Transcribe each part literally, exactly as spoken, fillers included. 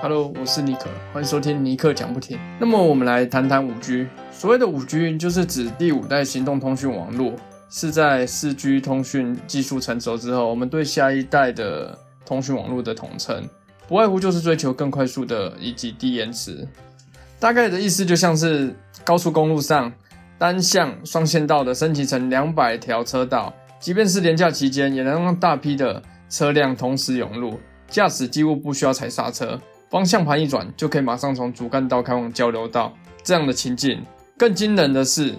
Hello， 我是尼克，欢迎收听尼克讲不停。那么我们来谈谈 五 G。所谓的 五 G 就是指第五代行动通讯网络，是在 四 G 通讯技术成熟之后，我们对下一代的通讯网络的统称，不外乎就是追求更快速的以及低延迟。大概的意思就像是高速公路上单向双线道的升级成两百条车道，即便是连假期间，也能让大批的车辆同时涌入，驾驶几乎不需要踩刹车，方向盘一转就可以马上从主干道开往交流道。这样的情境更惊人的是，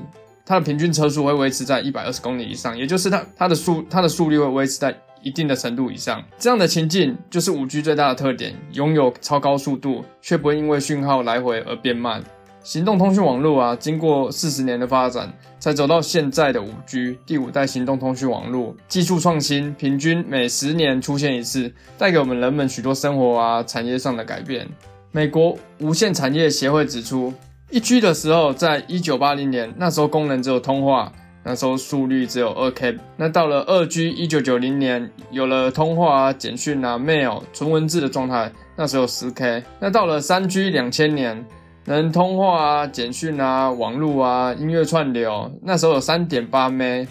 它的平均车速会维持在一百二十公里以上，也就是它它的速它的速率会维持在一定的程度以上。这样的情境就是 五 G 最大的特点，拥有超高速度，却不会因为讯号来回而变慢。行动通讯网络啊，经过四十年的发展，才走到现在的 五 G 第五代行动通讯网络。技术创新平均每十年出现一次，带给我们人们许多生活啊、产业上的改变。美国无线产业协会指出， 一 G 的时候，在一九八零年，那时候功能只有通话，那时候速率只有 二 K。 那到了 二 G， 一九九零年有了通话啊、简讯啊、mail、纯文字的状态，那时候 十 K。 那到了 三 G， 两千年能通话啊、简讯啊、网络啊、音乐串流，那时候有 三点八 M B。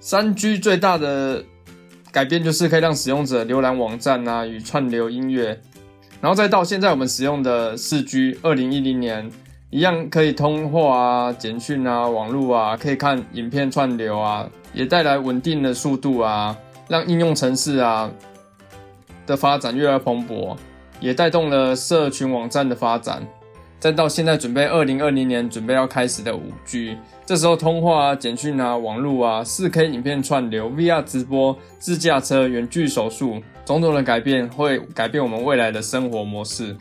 三 G 最大的改变就是可以让使用者浏览网站啊与串流音乐。然后再到现在我们使用的 四 G， 二零一零年一样可以通话啊、简讯啊、网络啊，可以看影片串流啊，也带来稳定的速度啊，让应用程式啊的发展越来越蓬勃，也带动了社群网站的发展。再到现在准备二零二零年准备要开始的 五 G， 这时候通话啊、简讯啊、网络啊、 四 K 影片串流、 V R 直播、自驾车、远距手术，种种的改变会改变我们未来的生活模式。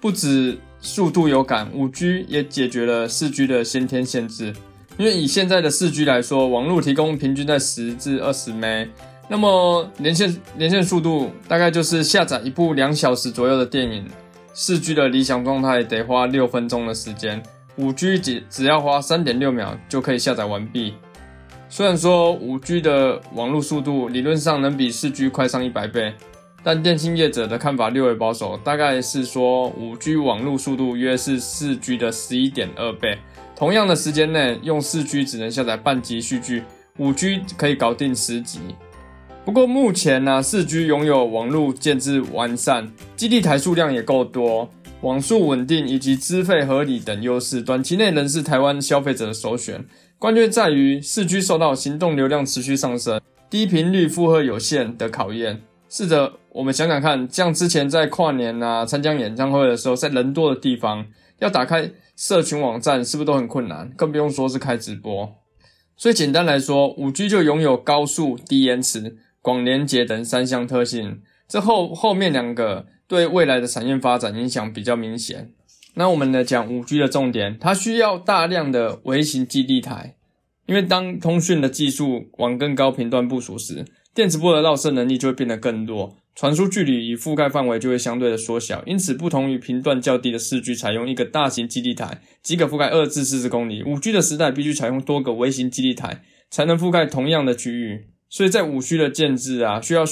不止速度有感， 五 G 也解决了 四 G 的先天限制。因为以现在的 四 G 来说，网络提供平均在十至二十 M B， 那么连线连线速度大概就是下载一部两小时左右的电影，四 G 的理想状态得花六分钟的时间， 五 G 只要花 三点六秒就可以下载完毕。虽然说 五 G 的网络速度理论上能比 四 G 快上一百倍，但电信业者的看法略为保守，大概是说 五 G 网络速度约是 四 G 的 十一点二倍，同样的时间内用 四 G 只能下载半集续剧， 五 G 可以搞定十集。不过目前啊 ，四 G 拥有网络建制完善，基地台数量也够多，网速稳定以及资费合理等优势，短期内仍是台湾消费者的首选。关键在于 四 G 受到行动流量持续上升、低频率负荷有限的考验。试着我们想想看，像之前在跨年啊、参加演唱会的时候，在人多的地方要打开社群网站是不是都很困难，更不用说是开直播。所以简单来说， 五 G 就拥有高速、低延迟、广连结等三项特性，这后后面两个对未来的产业发展影响比较明显。那我们来讲 五 G 的重点，它需要大量的微型基地台，因为当通讯的技术往更高频段部署时，电磁波的绕射能力就会变得更弱，传输距离与覆盖范围就会相对的缩小，因此不同于频段较低的 四 G 采用一个大型基地台即可覆盖二至四十公里， 五 G 的时代必须采用多个微型基地台才能覆盖同样的区域。所以在 五 G 的建制啊，需要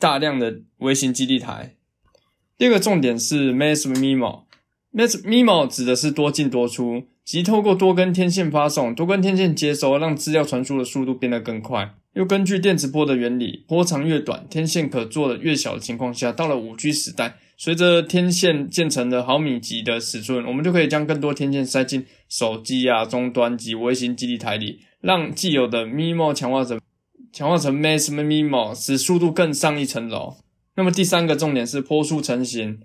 大量的微型基地台。第二个重点是 Mass MIMO。Mass MIMO 指的是多进多出，即透过多根天线发送、多根天线接收，让资料传输的速度变得更快。又根据电磁波的原理，波长越短，天线可做的越小的情况下，到了 五 G 时代，随着天线建成的毫米级的尺寸，我们就可以将更多天线塞进手机啊、终端及微型基地台里，让既有的 MIMO 强化成强化成 Mass MIMO， 使速度更上一层楼。那么第三个重点是波束成型。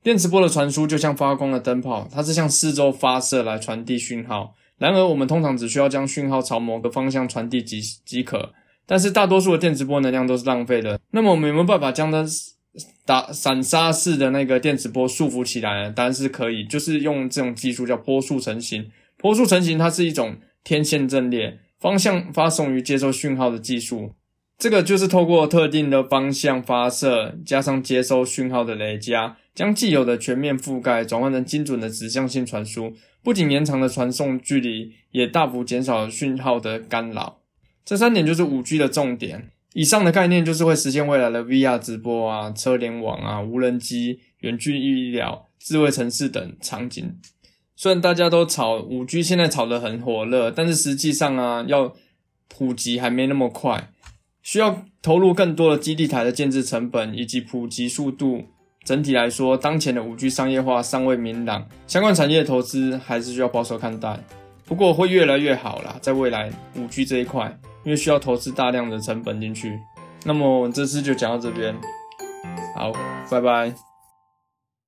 电磁波的传输就像发光的灯泡，它是向四周发射来传递讯号，然而我们通常只需要将讯号朝某个方向传递 即, 即可，但是大多数的电磁波能量都是浪费的。那么我们有没有办法将它打散沙式的那个电磁波束缚起来呢？当然是可以，就是用这种技术叫波束成型。波束成型它是一种天线阵列，方向发送与接收讯号的技术，这个就是透过特定的方向发射加上接收讯号的累加，将既有的全面覆盖转换成精准的指向性传输，不仅延长了传送距离，也大幅减少了讯号的干扰。这三点就是 五 G 的重点。以上的概念就是会实现未来的 V R 直播啊、车联网啊、无人机、远距医疗、智慧城市等场景。虽然大家都炒 五 G 现在炒得很火热，但是实际上啊，要普及还没那么快，需要投入更多的基地台的建制成本以及普及速度。整体来说，当前的 五 G 商业化尚未明朗，相关产业投资还是需要保守看待。不过会越来越好啦，在未来 五 G 这一块，因为需要投资大量的成本进去。那么我们这次就讲到这边，好，拜拜。